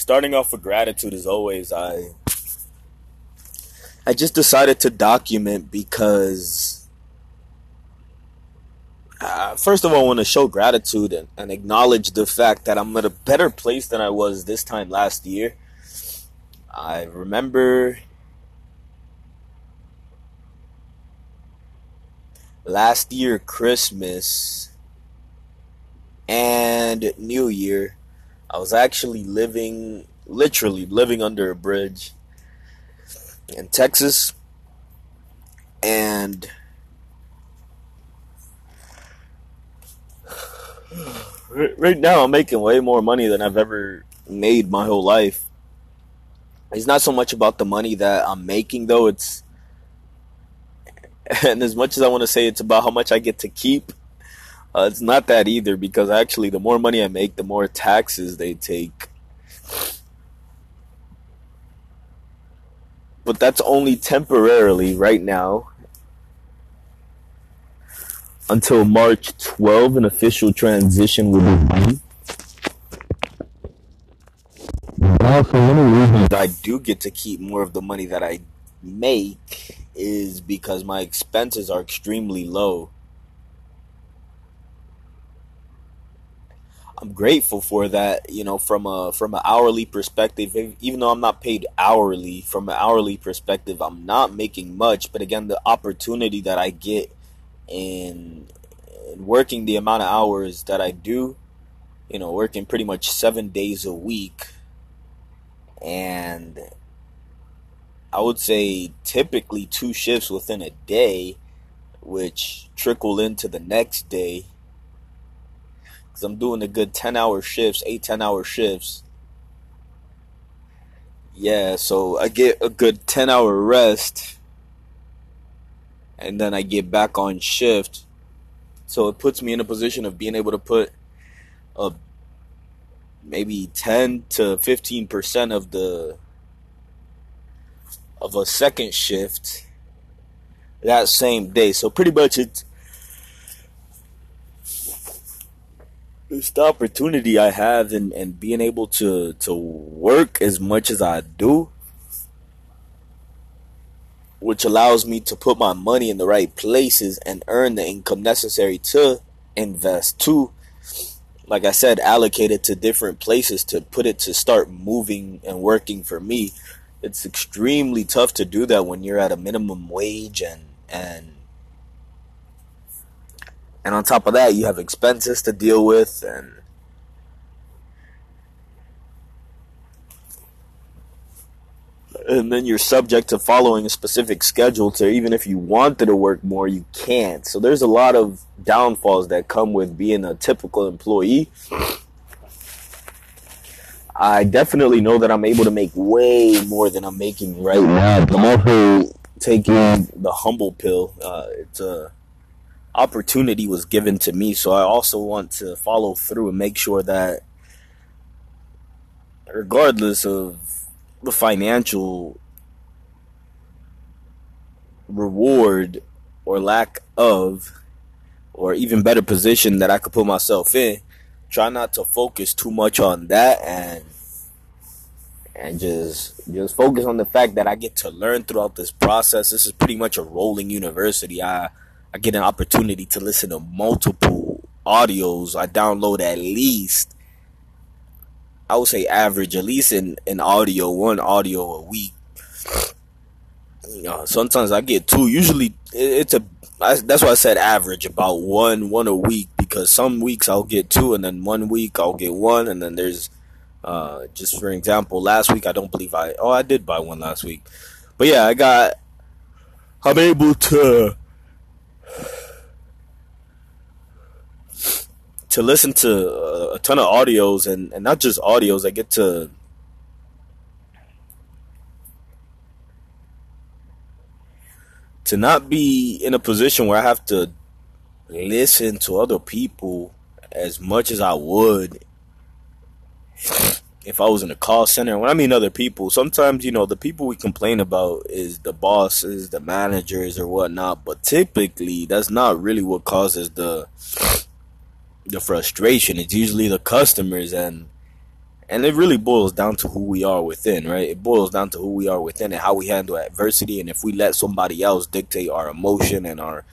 starting off with gratitude as always. I just decided to document because, first of all, I want to show gratitude and acknowledge the fact that I'm at a better place than I was this time last year. I remember last year Christmas and New Year, I was actually literally living under a bridge in Texas, and right now I'm making way more money than I've ever made my whole life. It's not so much about the money that I'm making, though. It's, and as much as I want to say it's about how much I get to keep, it's not that either, because actually the more money I make, the more taxes they take. But that's only temporarily right now until March 12, an official transition will be made. Now, for one of the reasons I do get to keep more of the money that I make is because my expenses are extremely low. I'm grateful for that, you know, from an hourly perspective. Even though I'm not paid hourly, from an hourly perspective, I'm not making much. But again, the opportunity that I get in working the amount of hours that I do, you know, working pretty much 7 days a week, and I would say typically 2 shifts within a day, which trickle into the next day. I'm doing a good 10-hour shifts, 8-10-hour shifts. Yeah, so I get a good 10-hour rest, and then I get back on shift. So it puts me in a position of being able to put maybe 10 to 15% of a second shift that same day. So pretty much it's the opportunity I have and being able to work as much as I do, which allows me to put my money in the right places and earn the income necessary to invest, to, like I said, allocate it to different places, to put it to start moving and working for me. It's extremely tough to do that when you're at a minimum wage and on top of that, you have expenses to deal with, and then you're subject to following a specific schedule, so even if you wanted to work more, you can't. So there's a lot of downfalls that come with being a typical employee. I definitely know that I'm able to make way more than I'm making right now, but I'm also taking the humble pill. Opportunity was given to me, so I also want to follow through and make sure that regardless of the financial reward or lack of, or even better position that I could put myself in, try not to focus too much on that and just focus on the fact that I get to learn throughout this process. This is pretty much a rolling university. I get an opportunity to listen to multiple audios. I download at least, I would say average, at least one audio a week. You know, sometimes I get 2. Usually that's why I said average, about one a week, because some weeks I'll get 2, and then one week I'll get 1, and then there's, just for example, last week I don't believe I did buy 1 last week. But yeah, I'm able to listen to a ton of audios, and not just audios. I get to not be in a position where I have to listen to other people as much as I would if I was in a call center. When I mean other people, sometimes, you know, the people we complain about is the bosses, the managers, or whatnot. But typically, that's not really what causes the frustration. It's usually the customers and And it really boils down to who we are within, right? It boils down to who we are within and how we handle adversity. And if we let somebody else dictate our emotion and our,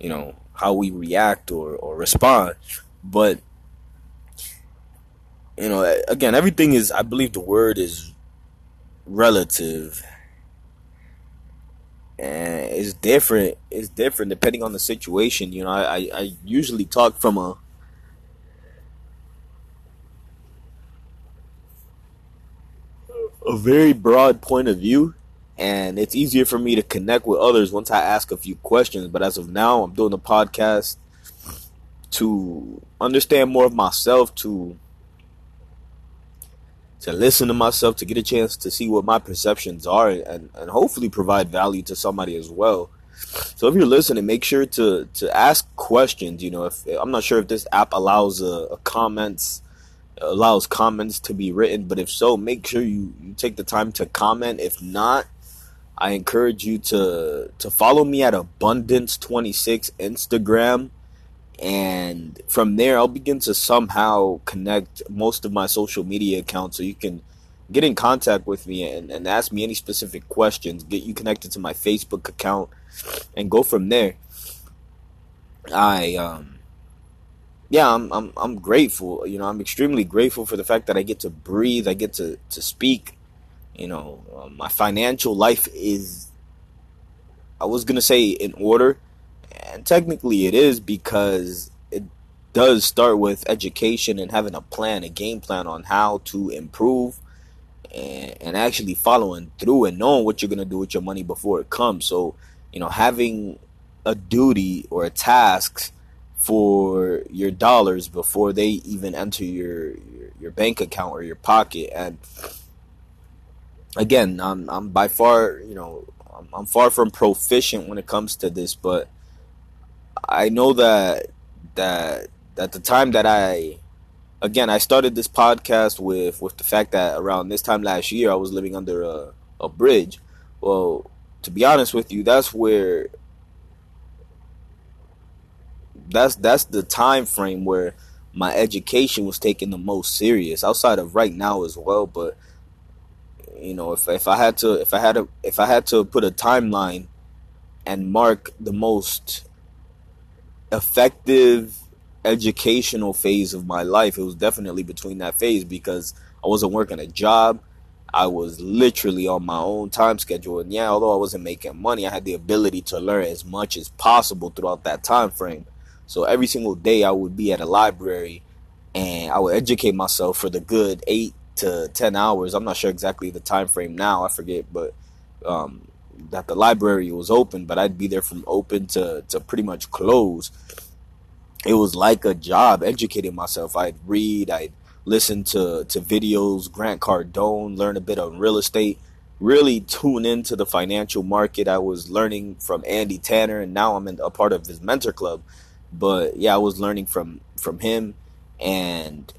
you know, how we react or respond. But, you know, again, everything is, I believe the word is relative. And it's different depending on the situation. You know, I usually talk from a very broad point of view, and it's easier for me to connect with others once I ask a few questions. But as of now, I'm doing a podcast to understand more of myself, to listen to myself, to get a chance to see what my perceptions are, and hopefully provide value to somebody as well. So if you're listening, make sure to ask questions. You know, if I'm not sure if this app allows comments to be written, but if so, make sure you take the time to comment. If not, I encourage you to follow me at Abundance26 Instagram, and from there I'll begin to somehow connect most of my social media accounts, so you can get in contact with me and ask me any specific questions, get you connected to my Facebook account, and go from there. I'm grateful. You know, I'm extremely grateful for the fact that I get to breathe, I get to speak. You know, my financial life is, I was going to say, in order, and technically it is, because it does start with education and having a game plan on how to improve and actually following through and knowing what you're going to do with your money before it comes. So, you know, having a duty or a task for your dollars before they even enter your bank account or your pocket. And again, I'm by far, you know, I'm far from proficient when it comes to this, but I know that the time that I started this podcast with the fact that around this time last year I was living under a bridge. Well, to be honest with you, that's the time frame where my education was taken the most serious, outside of right now as well. But you know, if I had to put a timeline and mark the most effective educational phase of my life, it was definitely between that phase, because I wasn't working a job. I was literally on my own time schedule, and yeah, although I wasn't making money, I had the ability to learn as much as possible throughout that time frame. So every single day I would be at a library and I would educate myself for the good 8 to 10 hours. I'm not sure exactly the time frame now, I forget, but that the library was open, but I'd be there from open to pretty much close. It was like a job educating myself. I'd read, I'd listen to videos, Grant Cardone, learn a bit on real estate, really tune into the financial market. I was learning from Andy Tanner, and now I'm a part of his mentor club. But yeah, I was learning from him, and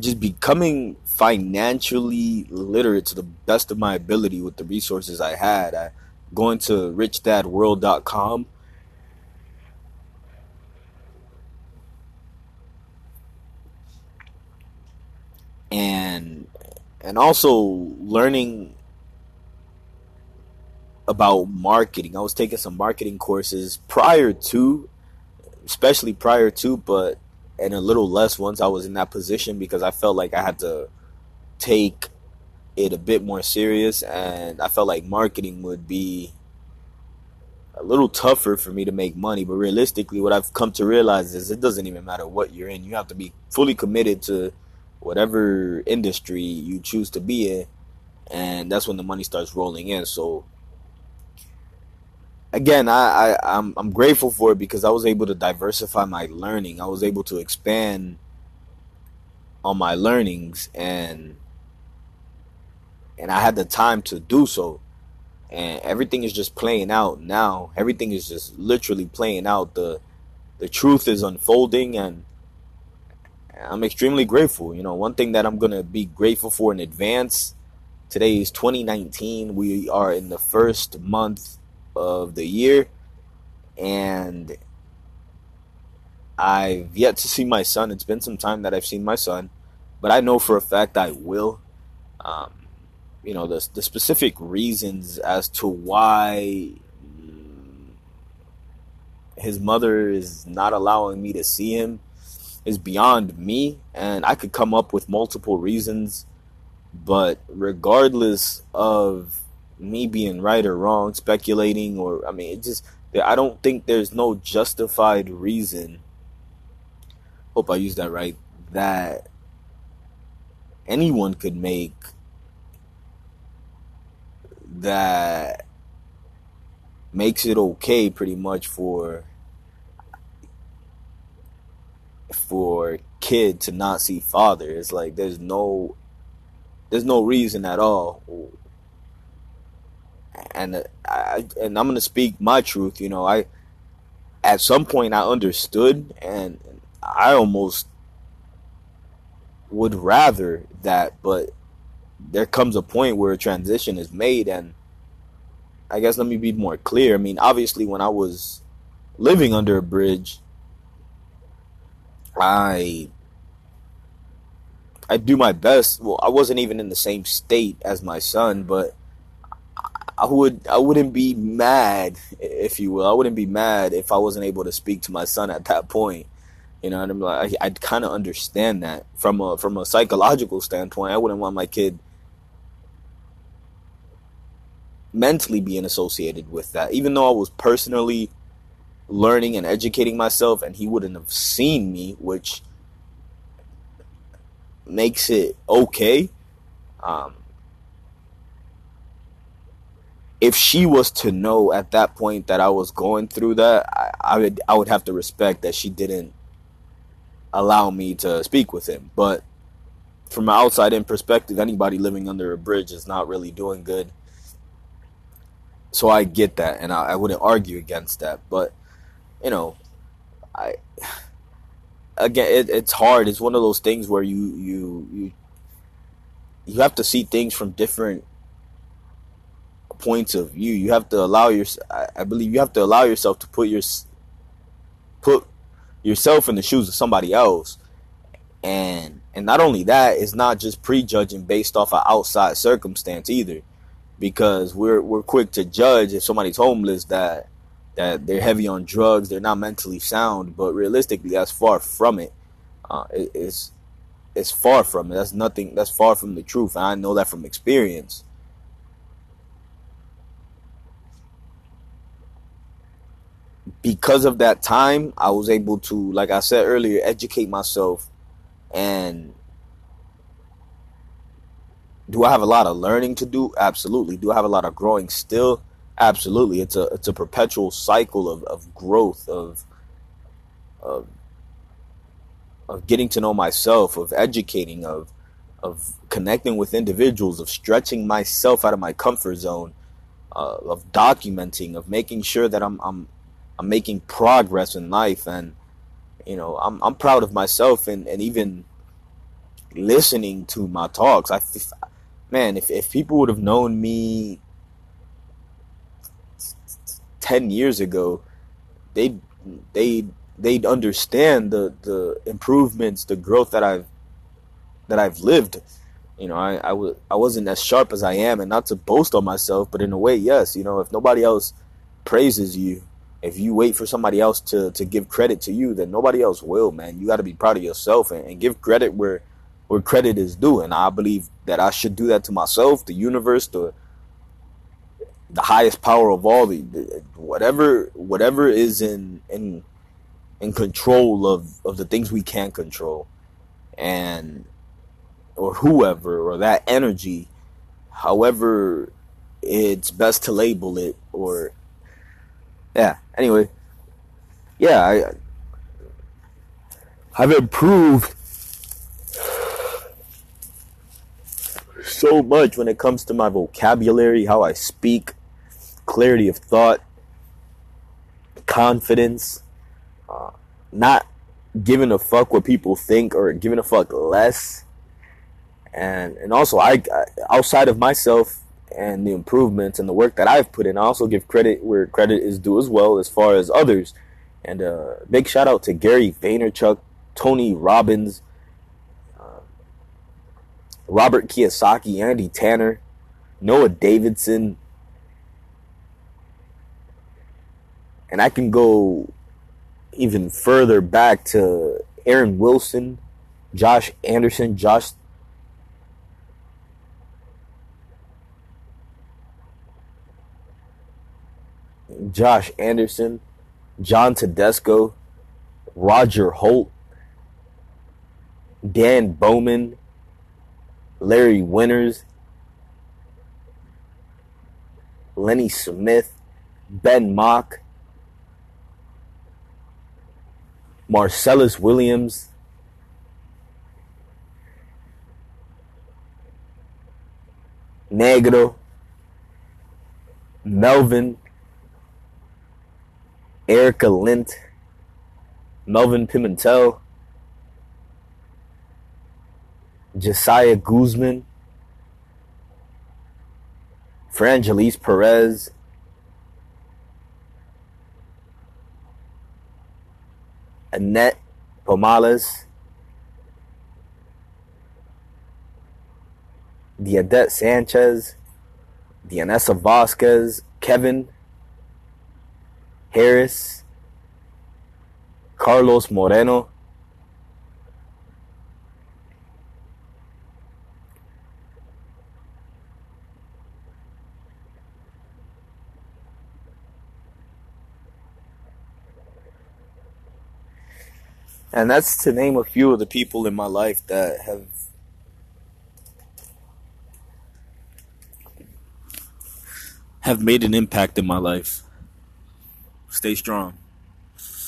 just becoming financially literate to the best of my ability with the resources I had. Going to richdadworld.com. And also learning about marketing. I was taking some marketing courses prior to, but and a little less once I was in that position, because I felt like I had to take it a bit more serious, and I felt like marketing would be a little tougher for me to make money. But realistically, what I've come to realize is it doesn't even matter what you're in. You have to be fully committed to whatever industry you choose to be in, and that's when the money starts rolling in. So again, I'm grateful for it, because I was able to diversify my learning. I was able to expand on my learnings, and I had the time to do so. And everything is just playing out now. Everything is just literally playing out. The truth is unfolding, and I'm extremely grateful. You know, one thing that I'm going to be grateful for in advance, today is 2019. We are in the first month of the year, and I've yet to see my son. It's been some time that I've seen my son, but I know for a fact I will. You know, the specific reasons as to why his mother is not allowing me to see him is beyond me, and I could come up with multiple reasons, but regardless of me being right or wrong, speculating, or I mean, it just, I don't think there's no justified reason, hope I used that right, that anyone could make that makes it okay pretty much for kid to not see father. It's like there's no reason at all. And I'm gonna speak my truth. You know, I at some point I understood, and I almost would rather that, but there comes a point where a transition is made. And I guess let me be more clear. I mean, obviously when I was living under a bridge, I do my best. Well, I wasn't even in the same state as my son, but I wouldn't be mad, if you will. I wouldn't be mad if I wasn't able to speak to my son at that point. You know, and I'm like, I kind of understand that from a psychological standpoint. I wouldn't want my kid mentally being associated with that, even though I was personally learning and educating myself, and he wouldn't have seen me, which makes it okay. If she was to know at that point that I was going through that, I would have to respect that she didn't allow me to speak with him. But from an outside-in perspective, anybody living under a bridge is not really doing good. So I get that, and I wouldn't argue against that. But, you know, it's hard. It's one of those things where you have to see things from different points of view. You have to allow yourself to put yourself in the shoes of somebody else. And not only that, it's not just prejudging based off of outside circumstance either, because we're quick to judge if somebody's homeless that they're heavy on drugs, they're not mentally sound. But realistically, that's far from it. It's far from it. That's nothing. That's far from the truth, and I know that from experience. Because of that time, I was able to, like I said earlier, educate myself. And do I have a lot of learning to do? Absolutely. Do I have a lot of growing still? Absolutely. It's a perpetual cycle of growth, of getting to know myself, of educating, of connecting with individuals, of stretching myself out of my comfort zone, of documenting, of making sure that I'm making progress in life. And you know, I'm proud of myself, and even listening to my talks. If people would have known me 10 years ago, they'd understand the improvements, the growth that I've lived. You know, I wasn't as sharp as I am, and not to boast on myself, but in a way, yes. You know, if nobody else praises you, if you wait for somebody else to give credit to you, then nobody else will, man. You got to be proud of yourself and give credit where credit is due. And I believe that I should do that to myself, the universe, the highest power of all, the whatever is in control of the things we can't control, and or whoever, or that energy, however it's best to label it, or. Yeah, anyway, yeah, I've improved so much when it comes to my vocabulary, how I speak, clarity of thought, confidence, not giving a fuck what people think, or giving a fuck less, and also I outside of myself, and the improvements and the work that I've put in, I also give credit where credit is due as well, as far as others. And big shout out to Gary Vaynerchuk, Tony Robbins, Robert Kiyosaki, Andy Tanner, Noah Davidson. And I can go even further back to Aaron Wilson, Josh Anderson, Josh Anderson, John Tedesco, Roger Holt, Dan Bowman, Larry Winners, Lenny Smith, Ben Mock, Marcellus Williams, Negro, Melvin, Erica Lint, Melvin Pimentel, Josiah Guzman, Frangelise Perez, Annette Pomales, Diadette Sanchez, Deanessa Vasquez, Kevin Harris, Carlos Moreno, and that's to name a few of the people in my life that have made an impact in my life. Stay strong.